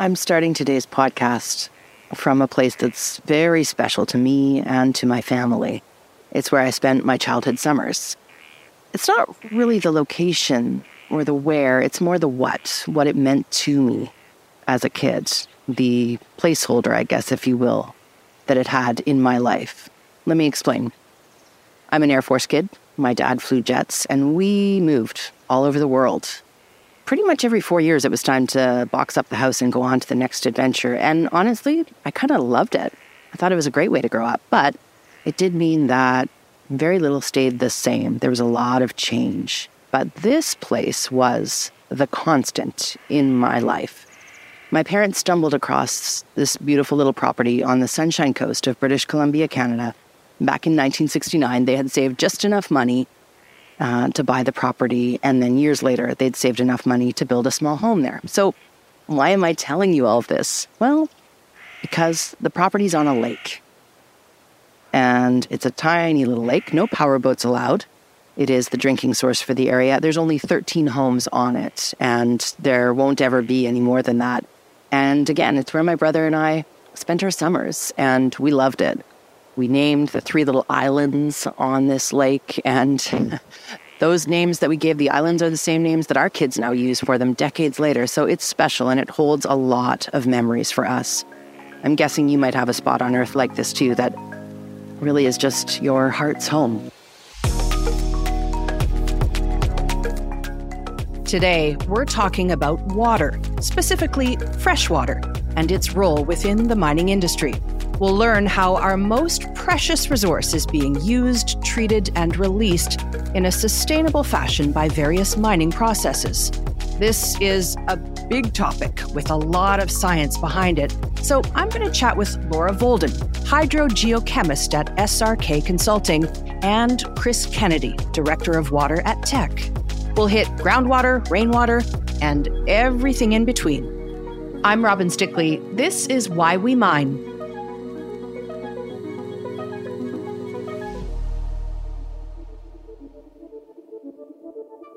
I'm starting today's podcast from a place that's very special to me and to my family. It's where I spent my childhood summers. It's not really the location or the where, it's more the what it meant to me as a kid, the placeholder, I guess, if you will, that it had in my life. Let me explain. I'm an Air Force kid. My dad flew jets, and we moved all over the world. Pretty much every 4 years, it was time to box up the house and go on to the next adventure. And honestly, I kind of loved it. I thought it was a great way to grow up, but it did mean that very little stayed the same. There was a lot of change. But this place was the constant in my life. My parents stumbled across this beautiful little property on the Sunshine Coast of British Columbia, Canada. Back in 1969, they had saved just enough money to buy the property, and then years later, they'd saved enough money to build a small home there. So why am I telling you all of this? Well, because the property's on a lake. And it's a tiny little lake, no powerboats allowed. It is the drinking source for the area. There's only 13 homes on it, and there won't ever be any more than that. And again, it's where my brother and I spent our summers, and we loved it. We named the three little islands on this lake, and those names that we gave the islands are the same names that our kids now use for them decades later. So it's special, and it holds a lot of memories for us. I'm guessing you might have a spot on Earth like this too that really is just your heart's home. Today, we're talking about water, specifically freshwater, and its role within the mining industry. We'll learn how our most precious resource is being used, treated, and released in a sustainable fashion by various mining processes. This is a big topic with a lot of science behind it, so I'm going to chat with Laura Volden, hydrogeochemist at SRK Consulting, and Chris Kennedy, Director of Water at Teck. We'll hit groundwater, rainwater, and everything in between. I'm Robin Stickley. This is Why We Mine.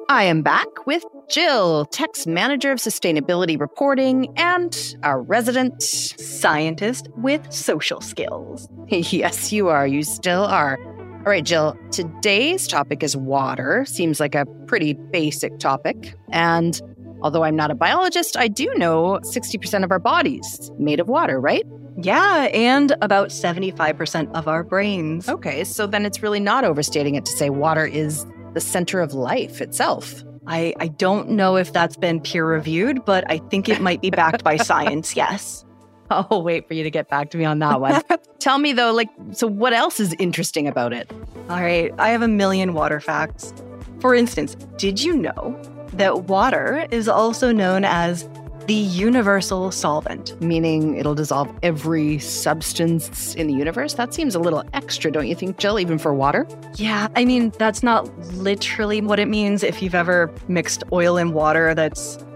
I am back with Jill, Teck's Manager of Sustainability Reporting and a resident scientist with social skills. Yes, you are. You still are. All right, Jill, today's topic is water. Seems like a pretty basic topic. And although I'm not a biologist, I do know 60% of our bodies made of water, right? Yeah, and about 75% of our brains. Okay, so then it's really not overstating it to say water is the center of life itself. I don't know if that's been peer-reviewed, but I think it might be backed by science, yes. I'll wait for you to get back to me on that one. Tell me, though, so what else is interesting about it? All right, I have a million water facts. For instance, did you know that water is also known as the universal solvent? Meaning it'll dissolve every substance in the universe? That seems a little extra, don't you think, Jill, even for water? Yeah, I mean, that's not literally what it means. If you've ever mixed oil and water,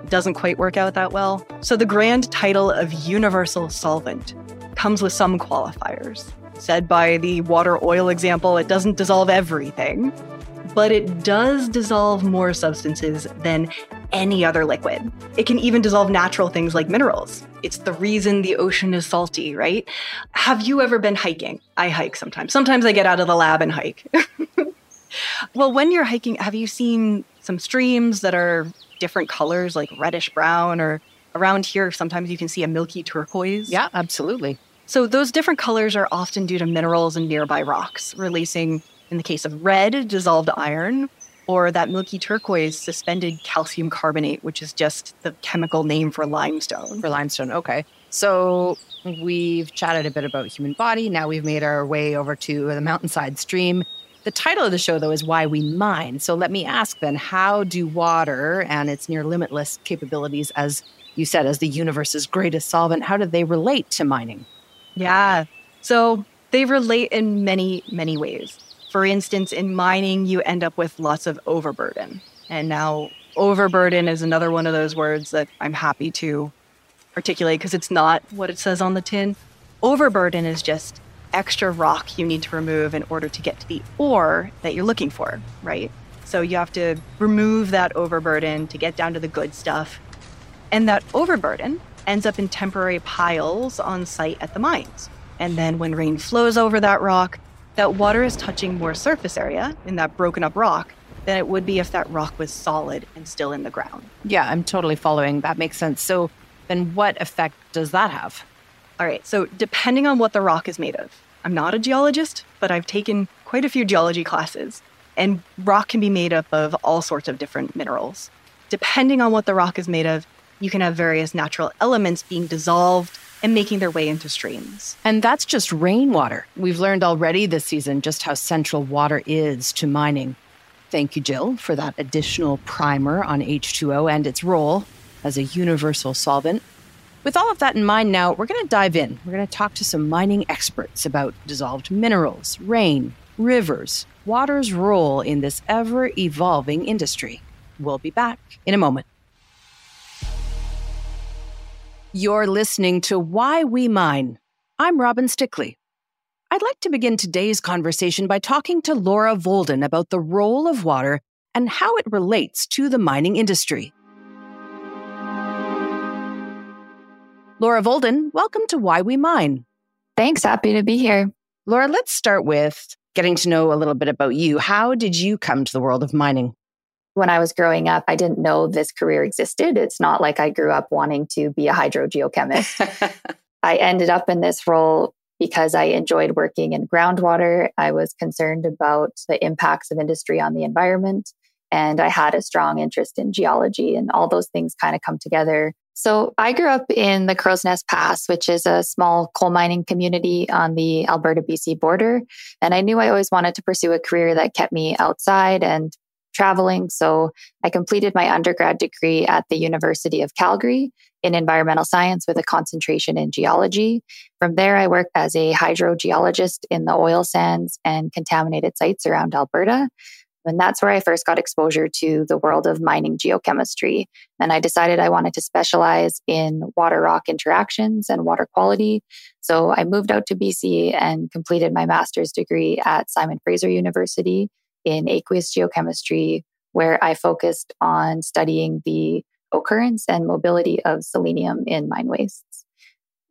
doesn't quite work out that well. So the grand title of universal solvent comes with some qualifiers. Said by the water oil example, it doesn't dissolve everything, but it does dissolve more substances than any other liquid. It can even dissolve natural things like minerals. It's the reason the ocean is salty, right? Have you ever been hiking? I hike sometimes. Sometimes I get out of the lab and hike. Well, when you're hiking, have you seen some streams that are different colors, like reddish brown, or around here, sometimes you can see a milky turquoise? Yeah, absolutely. So those different colors are often due to minerals and nearby rocks, releasing, in the case of red, dissolved iron, or that milky turquoise, suspended calcium carbonate, which is just the chemical name for limestone. For limestone, okay. So we've chatted a bit about human body. Now we've made our way over to the mountainside stream. The title of the show, though, is Why We Mine. So let me ask then, how do water and its near limitless capabilities, as you said, as the universe's greatest solvent, how do they relate to mining? Yeah, so they relate in many, many ways. For instance, in mining, you end up with lots of overburden. And now overburden is another one of those words that I'm happy to articulate because it's not what it says on the tin. Overburden is just extra rock you need to remove in order to get to the ore that you're looking for, right? So you have to remove that overburden to get down to the good stuff. And that overburden ends up in temporary piles on site at the mines. And then when rain flows over that rock, that water is touching more surface area in that broken up rock than it would be if that rock was solid and still in the ground. Yeah, I'm totally following. That makes sense. So then what effect does that have? All right, so depending on what the rock is made of, I'm not a geologist, but I've taken quite a few geology classes, and rock can be made up of all sorts of different minerals. Depending on what the rock is made of, you can have various natural elements being dissolved and making their way into streams. And that's just rainwater. We've learned already this season just how central water is to mining. Thank you, Jill, for that additional primer on H2O and its role as a universal solvent. With all of that in mind now, we're going to dive in. We're going to talk to some mining experts about dissolved minerals, rain, rivers, water's role in this ever-evolving industry. We'll be back in a moment. You're listening to Why We Mine. I'm Robin Stickley. I'd like to begin today's conversation by talking to Laura Volden about the role of water and how it relates to the mining industry. Laura Volden, welcome to Why We Mine. Thanks, happy to be here. Laura, let's start with getting to know a little bit about you. How did you come to the world of mining? When I was growing up, I didn't know this career existed. It's not like I grew up wanting to be a hydrogeochemist. I ended up in this role because I enjoyed working in groundwater. I was concerned about the impacts of industry on the environment, and I had a strong interest in geology, and all those things kind of come together. So I grew up in the Crowsnest Pass, which is a small coal mining community on the Alberta-BC border. And I knew I always wanted to pursue a career that kept me outside and traveling. So I completed my undergrad degree at the University of Calgary in environmental science with a concentration in geology. From there, I worked as a hydrogeologist in the oil sands and contaminated sites around Alberta. And that's where I first got exposure to the world of mining geochemistry. And I decided I wanted to specialize in water-rock interactions and water quality. So I moved out to BC and completed my master's degree at Simon Fraser University in aqueous geochemistry, where I focused on studying the occurrence and mobility of selenium in mine wastes.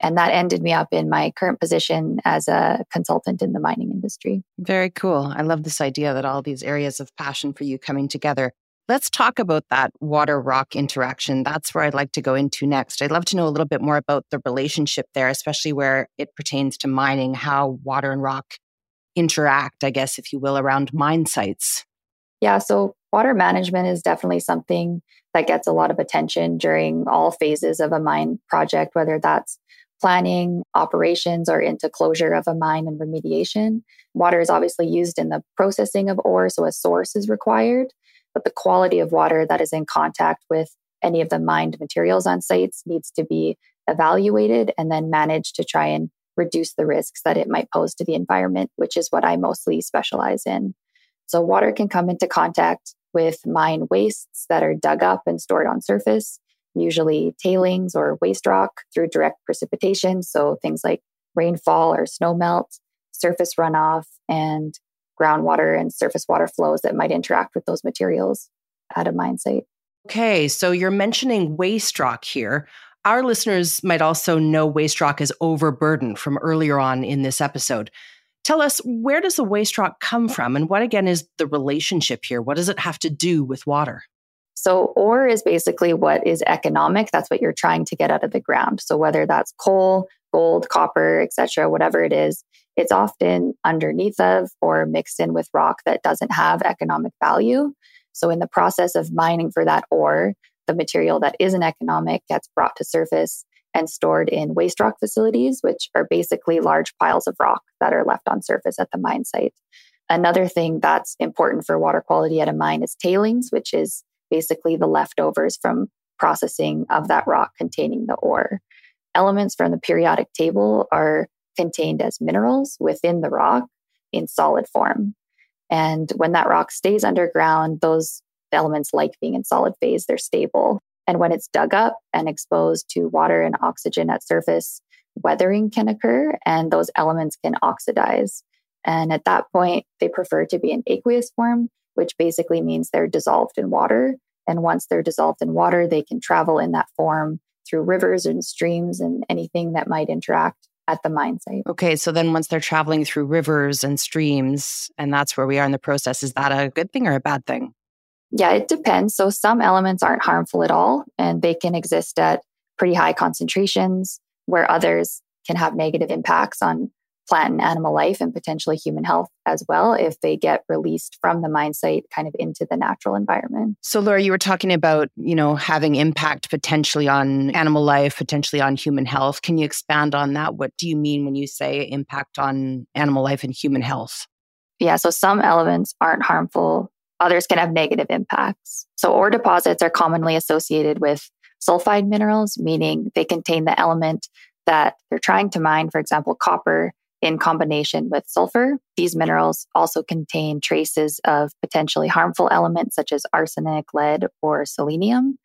And that ended me up in my current position as a consultant in the mining industry. Very cool. I love this idea that all these areas of passion for you coming together. Let's talk about that water-rock interaction. That's where I'd like to go into next. I'd love to know a little bit more about the relationship there, especially where it pertains to mining, how water and rock interact, I guess, if you will, around mine sites. Yeah, so water management is definitely something that gets a lot of attention during all phases of a mine project, whether that's planning, operations, or into closure of a mine and remediation. Water is obviously used in the processing of ore, so a source is required, but the quality of water that is in contact with any of the mined materials on sites needs to be evaluated and then managed to try and reduce the risks that it might pose to the environment, which is what I mostly specialize in. So water can come into contact with mine wastes that are dug up and stored on surface, usually tailings or waste rock, through direct precipitation. So things like rainfall or snowmelt, surface runoff, and groundwater and surface water flows that might interact with those materials at a mine site. Okay, so you're mentioning waste rock here. Our listeners might also know waste rock as overburden from earlier on in this episode. Tell us, where does the waste rock come from? And what, again, is the relationship here? What does it have to do with water? So ore is basically what is economic. That's what you're trying to get out of the ground. So whether that's coal, gold, copper, et cetera, whatever it is, it's often underneath of or mixed in with rock that doesn't have economic value. So in the process of mining for that ore, the material that isn't economic gets brought to surface and stored in waste rock facilities, which are basically large piles of rock that are left on surface at the mine site. Another thing that's important for water quality at a mine is tailings, which is basically the leftovers from processing of that rock containing the ore. Elements from the periodic table are contained as minerals within the rock in solid form. And when that rock stays underground, those elements like being in solid phase, they're stable. And when it's dug up and exposed to water and oxygen at surface, weathering can occur and those elements can oxidize. And at that point, they prefer to be in aqueous form, which basically means they're dissolved in water. And once they're dissolved in water, they can travel in that form through rivers and streams and anything that might interact at the mine site. Okay. So then once they're traveling through rivers and streams, and that's where we are in the process, is that a good thing or a bad thing? Yeah, it depends. So some elements aren't harmful at all, and they can exist at pretty high concentrations, where others can have negative impacts on plant and animal life and potentially human health as well if they get released from the mine site kind of into the natural environment. So Laura, you were talking about, having impact potentially on animal life, potentially on human health. Can you expand on that? What do you mean when you say impact on animal life and human health? Yeah, so some elements aren't harmful. Others can have negative impacts. So ore deposits are commonly associated with sulfide minerals, meaning they contain the element that they're trying to mine, for example, copper, in combination with sulfur. These minerals also contain traces of potentially harmful elements such as arsenic, lead, or selenium.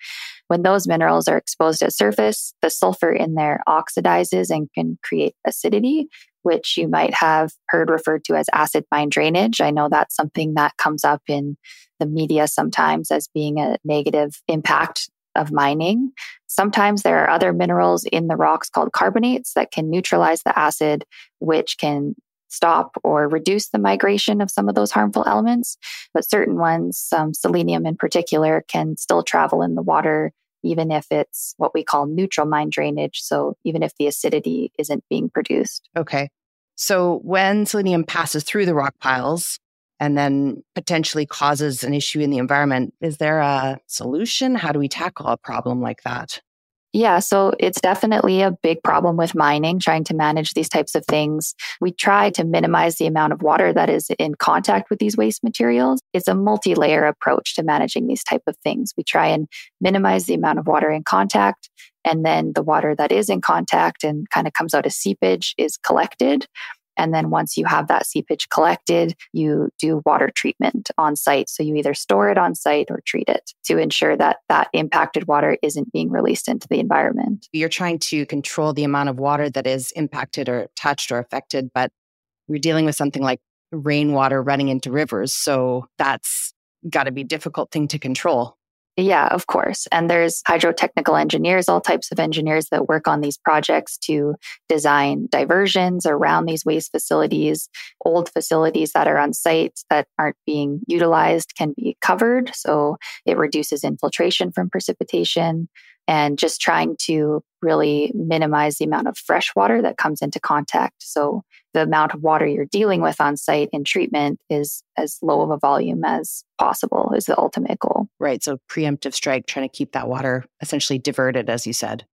When those minerals are exposed at surface, the sulfur in there oxidizes and can create acidity, which you might have heard referred to as acid mine drainage. I know that's something that comes up in the media sometimes as being a negative impact of mining. Sometimes there are other minerals in the rocks called carbonates that can neutralize the acid, which can stop or reduce the migration of some of those harmful elements. But certain ones, selenium in particular, can still travel in the water, even if it's what we call neutral mine drainage. So even if the acidity isn't being produced. Okay. So when selenium passes through the rock piles, and then potentially causes an issue in the environment. Is there a solution? How do we tackle a problem like that? Yeah, so it's definitely a big problem with mining, trying to manage these types of things. We try to minimize the amount of water that is in contact with these waste materials. It's a multi-layer approach to managing these type of things. We try and minimize the amount of water in contact, and then the water that is in contact and kind of comes out as seepage is collected. And then once you have that seepage collected, you do water treatment on site. So you either store it on site or treat it to ensure that that impacted water isn't being released into the environment. You're trying to control the amount of water that is impacted or touched or affected, but we're dealing with something like rainwater running into rivers. So that's got to be a difficult thing to control. Yeah, of course. And there's hydrotechnical engineers, all types of engineers that work on these projects to design diversions around these waste facilities. Old facilities that are on site that aren't being utilized can be covered. So it reduces infiltration from precipitation, and just trying to really minimize the amount of fresh water that comes into contact. So the amount of water you're dealing with on site in treatment is as low of a volume as possible is the ultimate goal. Right. So preemptive strike, trying to keep that water essentially diverted, as you said.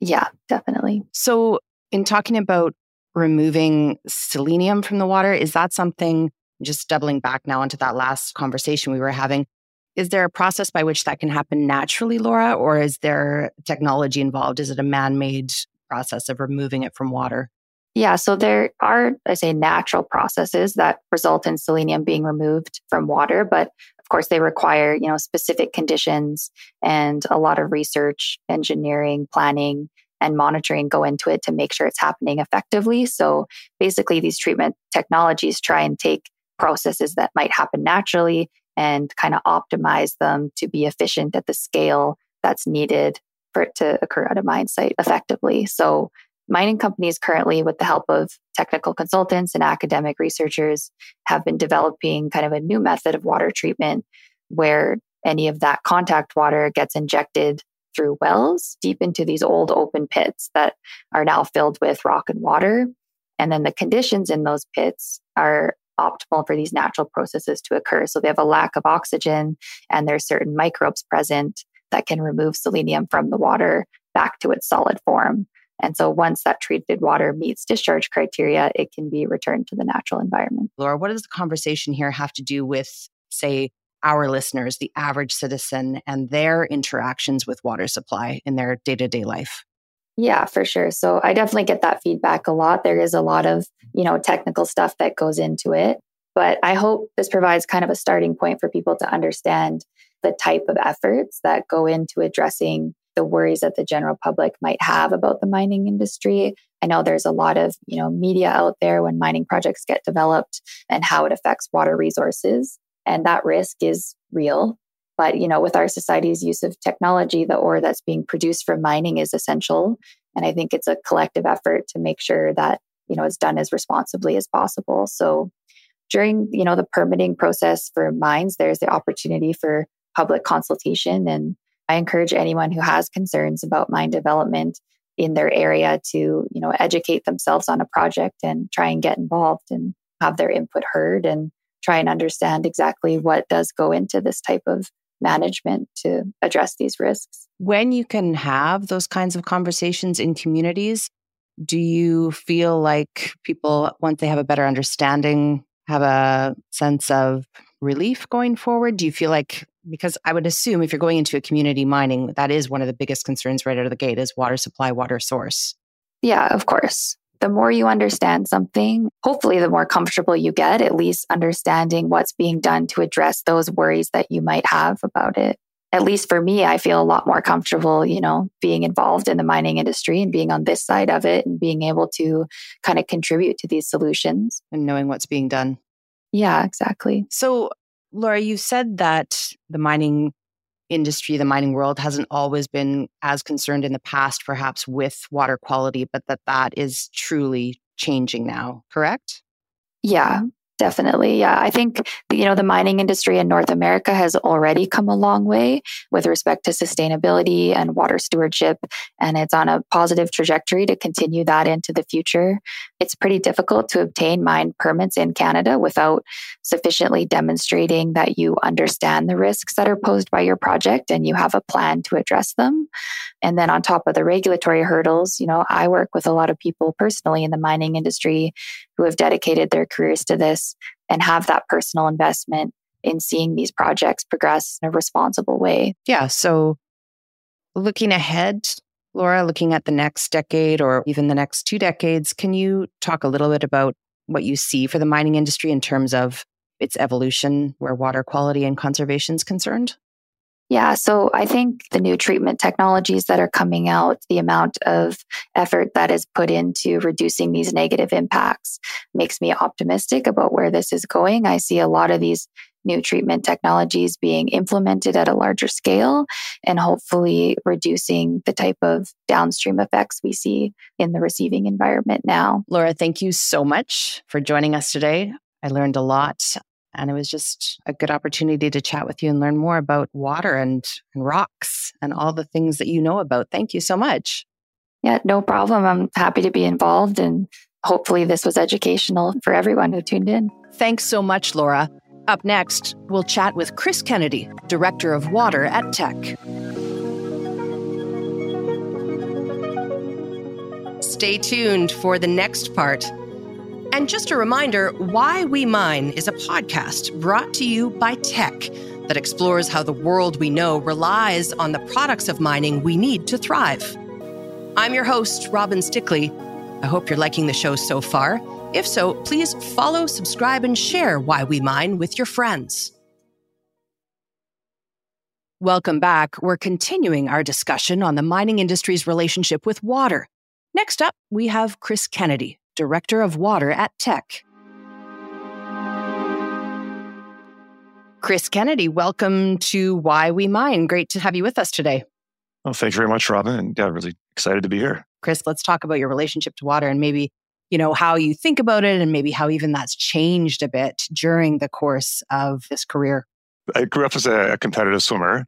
Yeah, definitely. So in talking about removing selenium from the water, is that something, just doubling back now onto that last conversation we were having, is there a process by which that can happen naturally, Laura, or is there technology involved? Is it a man-made process of removing it from water? Yeah, so there are, I say, natural processes that result in selenium being removed from water, but of course they require, specific conditions and a lot of research, engineering, planning, and monitoring go into it to make sure it's happening effectively. So basically these treatment technologies try and take processes that might happen naturally and kind of optimize them to be efficient at the scale that's needed for it to occur at a mine site effectively. So mining companies currently, with the help of technical consultants and academic researchers, have been developing kind of a new method of water treatment where any of that contact water gets injected through wells deep into these old open pits that are now filled with rock and water. And then the conditions in those pits are optimal for these natural processes to occur. So they have a lack of oxygen, and there's certain microbes present that can remove selenium from the water back to its solid form. And so once that treated water meets discharge criteria, it can be returned to the natural environment. Laura, what does the conversation here have to do with, say, our listeners, the average citizen, and their interactions with water supply in their day-to-day life? Yeah, for sure. So I definitely get that feedback a lot. There is a lot of, technical stuff that goes into it, but I hope this provides kind of a starting point for people to understand the type of efforts that go into addressing the worries that the general public might have about the mining industry. I know there's a lot of, media out there when mining projects get developed and how it affects water resources, and that risk is real. But, you know, with our society's use of technology, the ore that's being produced from mining is essential. And I think it's a collective effort to make sure that, you know, it's done as responsibly as possible. So during, you know, the permitting process for mines, there's the opportunity for public consultation. And I encourage anyone who has concerns about mine development in their area to, you know, educate themselves on a project and try and get involved and have their input heard and try and understand exactly what does go into this type of management to address these risks. When you can have those kinds of conversations in communities, do you feel like people, once they have a better understanding, have a sense of relief going forward? Do you feel like, because I would assume if you're going into a community mining, that is one of the biggest concerns right out of the gate is water supply, water source. Yeah, of course. The more you understand something, hopefully the more comfortable you get, at least understanding what's being done to address those worries that you might have about it. At least for me, I feel a lot more comfortable, you know, being involved in the mining industry and being on this side of it and being able to kind of contribute to these solutions. And knowing what's being done. Yeah, exactly. So, Laura, you said that the mining industry, the mining world hasn't always been as concerned in the past, perhaps with water quality, but that is truly changing now, correct? Yeah, definitely. Yeah, I think, you know, the mining industry in North America has already come a long way with respect to sustainability and water stewardship, and it's on a positive trajectory to continue that into the future. It's pretty difficult to obtain mine permits in Canada without sufficiently demonstrating that you understand the risks that are posed by your project and you have a plan to address them. And then on top of the regulatory hurdles, you know, I work with a lot of people personally in the mining industry who have dedicated their careers to this and have that personal investment in seeing these projects progress in a responsible way. Yeah. So looking ahead, Laura, looking at the next decade or even the next 2 decades, can you talk a little bit about what you see for the mining industry in terms of its evolution where water quality and conservation is concerned? Yeah, so I think the new treatment technologies that are coming out, the amount of effort that is put into reducing these negative impacts makes me optimistic about where this is going. I see a lot of these new treatment technologies being implemented at a larger scale and hopefully reducing the type of downstream effects we see in the receiving environment now. Laura, thank you so much for joining us today. I learned a lot. And it was just a good opportunity to chat with you and learn more about water and rocks and all the things that you know about. Thank you so much. Yeah, no problem. I'm happy to be involved. And hopefully this was educational for everyone who tuned in. Thanks so much, Laura. Up next, we'll chat with Chris Kennedy, Director of Water at Teck. Stay tuned for the next part. And just a reminder, Why We Mine is a podcast brought to you by Teck that explores how the world we know relies on the products of mining we need to thrive. I'm your host, Robin Stickley. I hope you're liking the show so far. If so, please follow, subscribe, and share Why We Mine with your friends. Welcome back. We're continuing our discussion on the mining industry's relationship with water. Next up, we have Chris Kennedy, Director of Water at Teck. Chris Kennedy, welcome to Why We Mine. Great to have you with us today. Well, thanks very much, Robin. And yeah, really excited to be here. Chris, let's talk about your relationship to water and maybe, you know, how you think about it and maybe how even that's changed a bit during the course of this career. I grew up as a competitive swimmer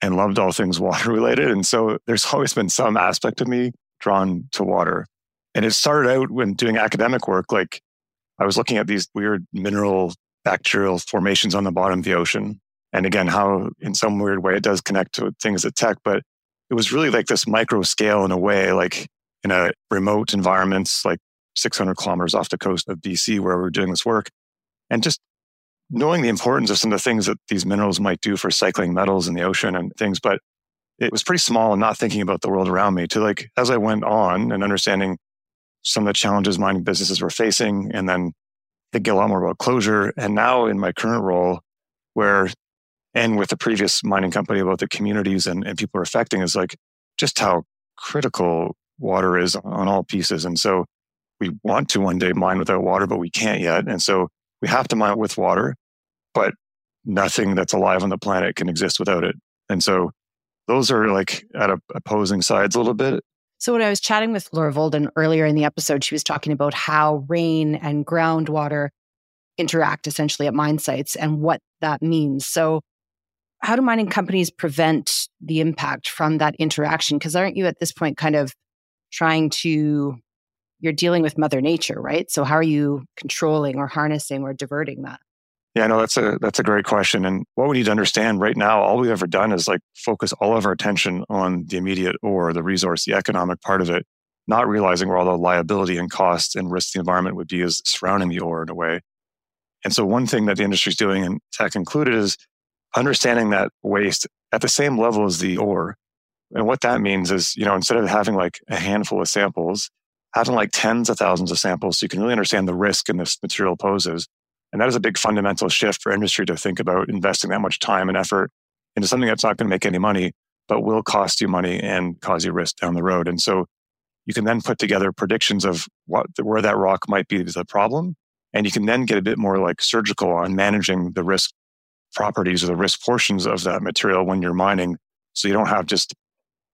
and loved all things water related. And so there's always been some aspect of me drawn to water. And it started out when doing academic work, like I was looking at these weird mineral bacterial formations on the bottom of the ocean. And again, how in some weird way it does connect to things at Teck, but it was really like this micro scale in a way, like in a remote environments, like 600 kilometers off the coast of BC where we were doing this work. And just knowing the importance of some of the things that these minerals might do for cycling metals in the ocean and things, but it was pretty small and not thinking about the world around me to like, as I went on and understanding some of the challenges mining businesses were facing, and then thinking a lot more about closure. And now in my current role, where, and with the previous mining company about the communities and people are affecting is like just how critical water is on all pieces. And so we want to one day mine without water, but we can't yet. And so we have to mine with water, but nothing that's alive on the planet can exist without it. And so those are like at opposing sides a little bit. So when I was chatting with Laura Volden earlier in the episode, she was talking about how rain and groundwater interact essentially at mine sites and what that means. So how do mining companies prevent the impact from that interaction? Because aren't you at this point kind of trying to, you're dealing with Mother Nature, right? So how are you controlling or harnessing or diverting that? Yeah, no, that's a great question. And what we need to understand right now, all we've ever done is like focus all of our attention on the immediate or the resource, the economic part of it, not realizing where all the liability and costs and risks to the environment would be is surrounding the ore in a way. And so one thing that the industry is doing, and tech included, is understanding that waste at the same level as the ore. And what that means is, you know, instead of having like a handful of samples, having like tens of thousands of samples so you can really understand the risk in this material poses. And that is a big fundamental shift for industry to think about investing that much time and effort into something that's not going to make any money, but will cost you money and cause you risk down the road. And so you can then put together predictions of where that rock might be the problem. And you can then get a bit more like surgical on managing the risk properties or the risk portions of that material when you're mining. So you don't have just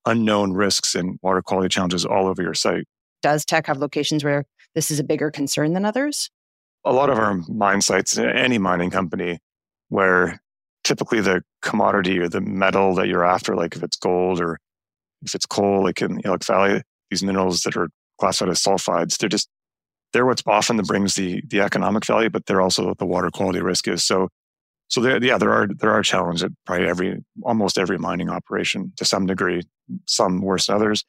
unknown risks and water quality challenges all over your site. Does Teck have locations where this is a bigger concern than others? A lot of our mine sites, any mining company, where typically the commodity or the metal that you're after, like if it's gold or if it's coal, like in the Elk Valley, these minerals that are classified as sulfides, they're what's often that brings the economic value, but they're also what the water quality risk is. So there are challenges at probably almost every mining operation to some degree, some worse than others.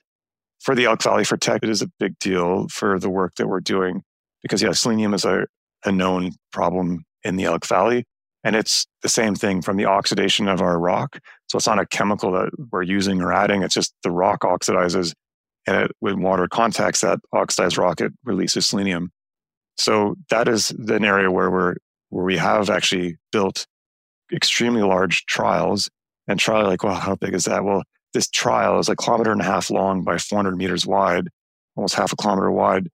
For the Elk Valley, for Teck, it is a big deal for the work that we're doing because selenium is a known problem in the Elk Valley. And it's the same thing from the oxidation of our rock. So it's not a chemical that we're using or adding. It's just the rock oxidizes. And when water contacts that oxidized rock, it releases selenium. So that is an area where we have actually built extremely large trials. And trial like, well, how big is that? Well, this trial is 1.5 kilometers long by 400 meters wide, almost 0.5 kilometer wide,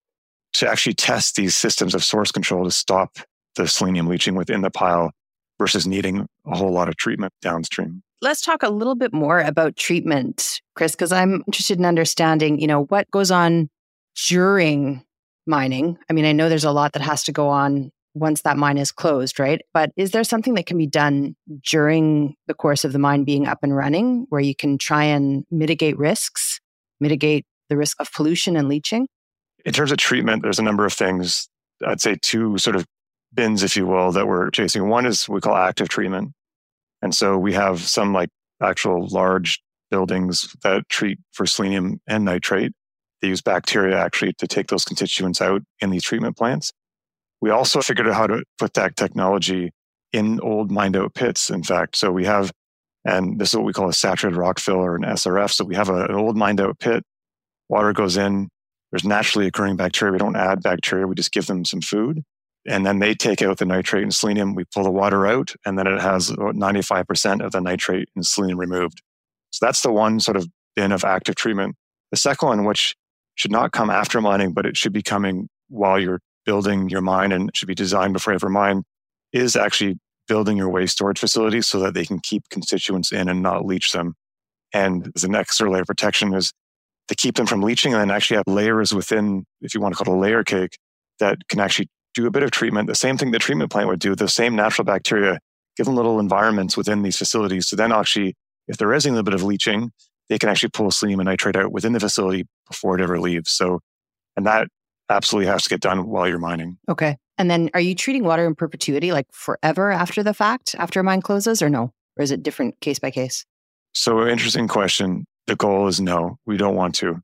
to actually test these systems of source control to stop the selenium leaching within the pile versus needing a whole lot of treatment downstream. Let's talk a little bit more about treatment, Chris, because I'm interested in understanding, what goes on during mining. I mean, I know there's a lot that has to go on once that mine is closed, right? But is there something that can be done during the course of the mine being up and running where you can try and mitigate risks, mitigate the risk of pollution and leaching? In terms of treatment, there's a number of things. I'd say two sort of bins, if you will, that we're chasing. One is what we call active treatment. And so we have some actual large buildings that treat for selenium and nitrate. They use bacteria actually to take those constituents out in these treatment plants. We also figured out how to put that technology in old mined out pits, in fact. So we have, and this is what we call a saturated rock fill or an SRF. So we have an old mined out pit, water goes in, there's naturally occurring bacteria. We don't add bacteria. We just give them some food. And then they take out the nitrate and selenium. We pull the water out, and then it has 95% of the nitrate and selenium removed. So that's the one sort of bin of active treatment. The second one, which should not come after mining, but it should be coming while you're building your mine and should be designed before every mine, is actually building your waste storage facilities so that they can keep constituents in and not leach them. And the next layer of protection is to keep them from leaching and then actually have layers within, if you want to call it a layer cake, that can actually do a bit of treatment. The same thing the treatment plant would do, the same natural bacteria, give them little environments within these facilities. So then actually, if there is a little bit of leaching, they can actually pull selenium and nitrate out within the facility before it ever leaves. So, and that absolutely has to get done while you're mining. Okay. And then are you treating water in perpetuity, like forever after the fact, after a mine closes or no? Or is it different case by case? So interesting question. The goal is no, we don't want to.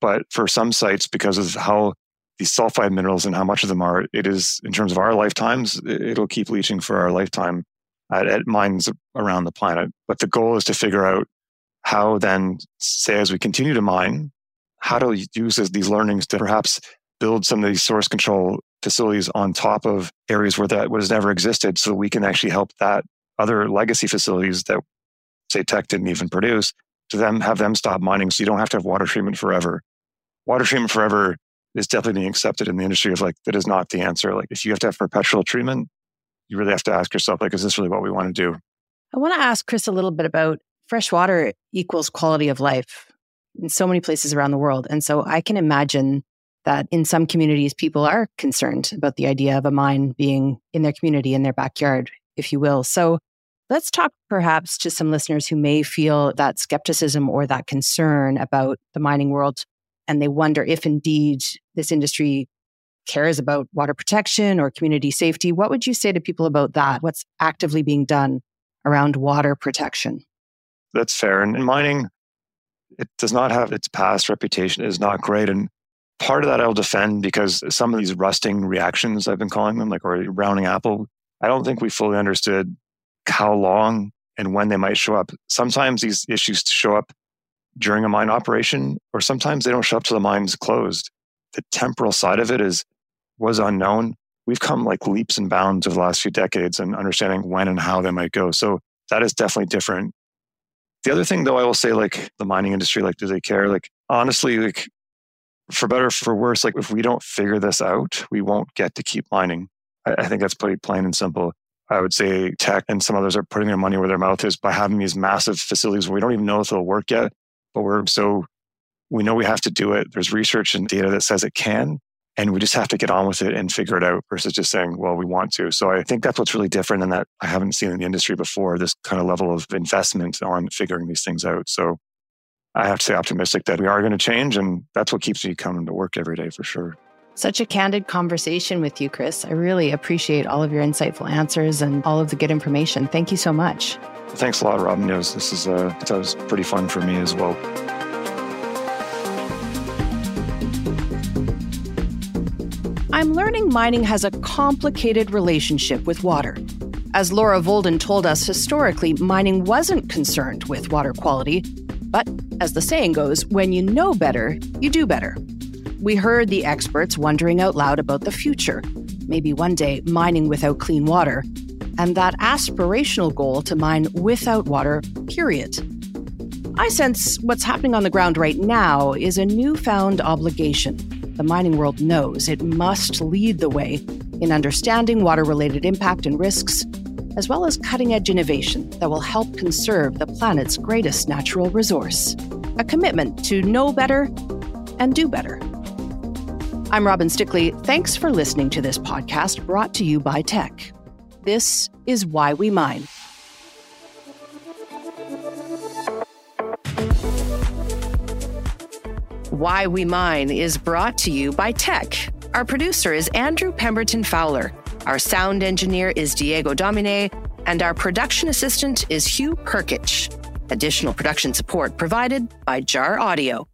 But for some sites, because of how these sulfide minerals and how much of them are, it is, in terms of our lifetimes, it'll keep leaching for our lifetime at mines around the planet. But the goal is to figure out how then, say, as we continue to mine, how to use these learnings to perhaps build some of these source control facilities on top of areas where that was never existed so we can actually help that other legacy facilities that, say, Teck didn't even produce, to them have them stop mining so you don't have to have water treatment forever. Water treatment forever is definitely being accepted in the industry of that is not the answer. If you have to have perpetual treatment, you really have to ask yourself, like, is this really what we want to do? I want to ask Chris a little bit about fresh water equals quality of life in so many places around the world. And so I can imagine that in some communities, people are concerned about the idea of a mine being in their community, in their backyard, if you will. So let's talk perhaps to some listeners who may feel that skepticism or that concern about the mining world, and they wonder if indeed this industry cares about water protection or community safety. What would you say to people about that? What's actively being done around water protection? That's fair. And in mining, it does not have its past reputation, is not great. And part of that I'll defend, because some of these rusting reactions, I've been calling them, like, or browning apple, I don't think we fully understood how long and when they might show up. Sometimes these issues show up during a mine operation, or sometimes they don't show up till the mine's closed. The temporal side of it was unknown. We've come like leaps and bounds over the last few decades in understanding when and how they might go. So that is definitely different. The other thing, though, I will say, like, the mining industry, like, do they care? Like, honestly, like, for better or for worse, like, if we don't figure this out, we won't get to keep mining. I think that's pretty plain and simple. I would say Teck and some others are putting their money where their mouth is by having these massive facilities where we don't even know if they'll work yet, but we know we have to do it. There's research and data that says it can, and we just have to get on with it and figure it out versus just saying, well, we want to. So I think that's what's really different, and that I haven't seen in the industry before, this kind of level of investment on figuring these things out. So I have to say optimistic that we are going to change, and that's what keeps me coming to work every day for sure. Such a candid conversation with you, Chris. I really appreciate all of your insightful answers and all of the good information. Thank you so much. Thanks a lot, Robin. That was pretty fun for me as well. I'm learning mining has a complicated relationship with water. As Laura Volden told us, historically, mining wasn't concerned with water quality. But as the saying goes, when you know better, you do better. We heard the experts wondering out loud about the future. Maybe one day mining without clean water, and that aspirational goal to mine without water, period. I sense what's happening on the ground right now is a newfound obligation. The mining world knows it must lead the way in understanding water-related impact and risks, as well as cutting-edge innovation that will help conserve the planet's greatest natural resource. A commitment to know better and do better. I'm Robin Stickley. Thanks for listening to this podcast brought to you by Teck. This is Why We Mine. Why We Mine is brought to you by Teck. Our producer is Andrew Pemberton Fowler. Our sound engineer is Diego Domine, and our production assistant is Hugh Perkich. Additional production support provided by Jar Audio.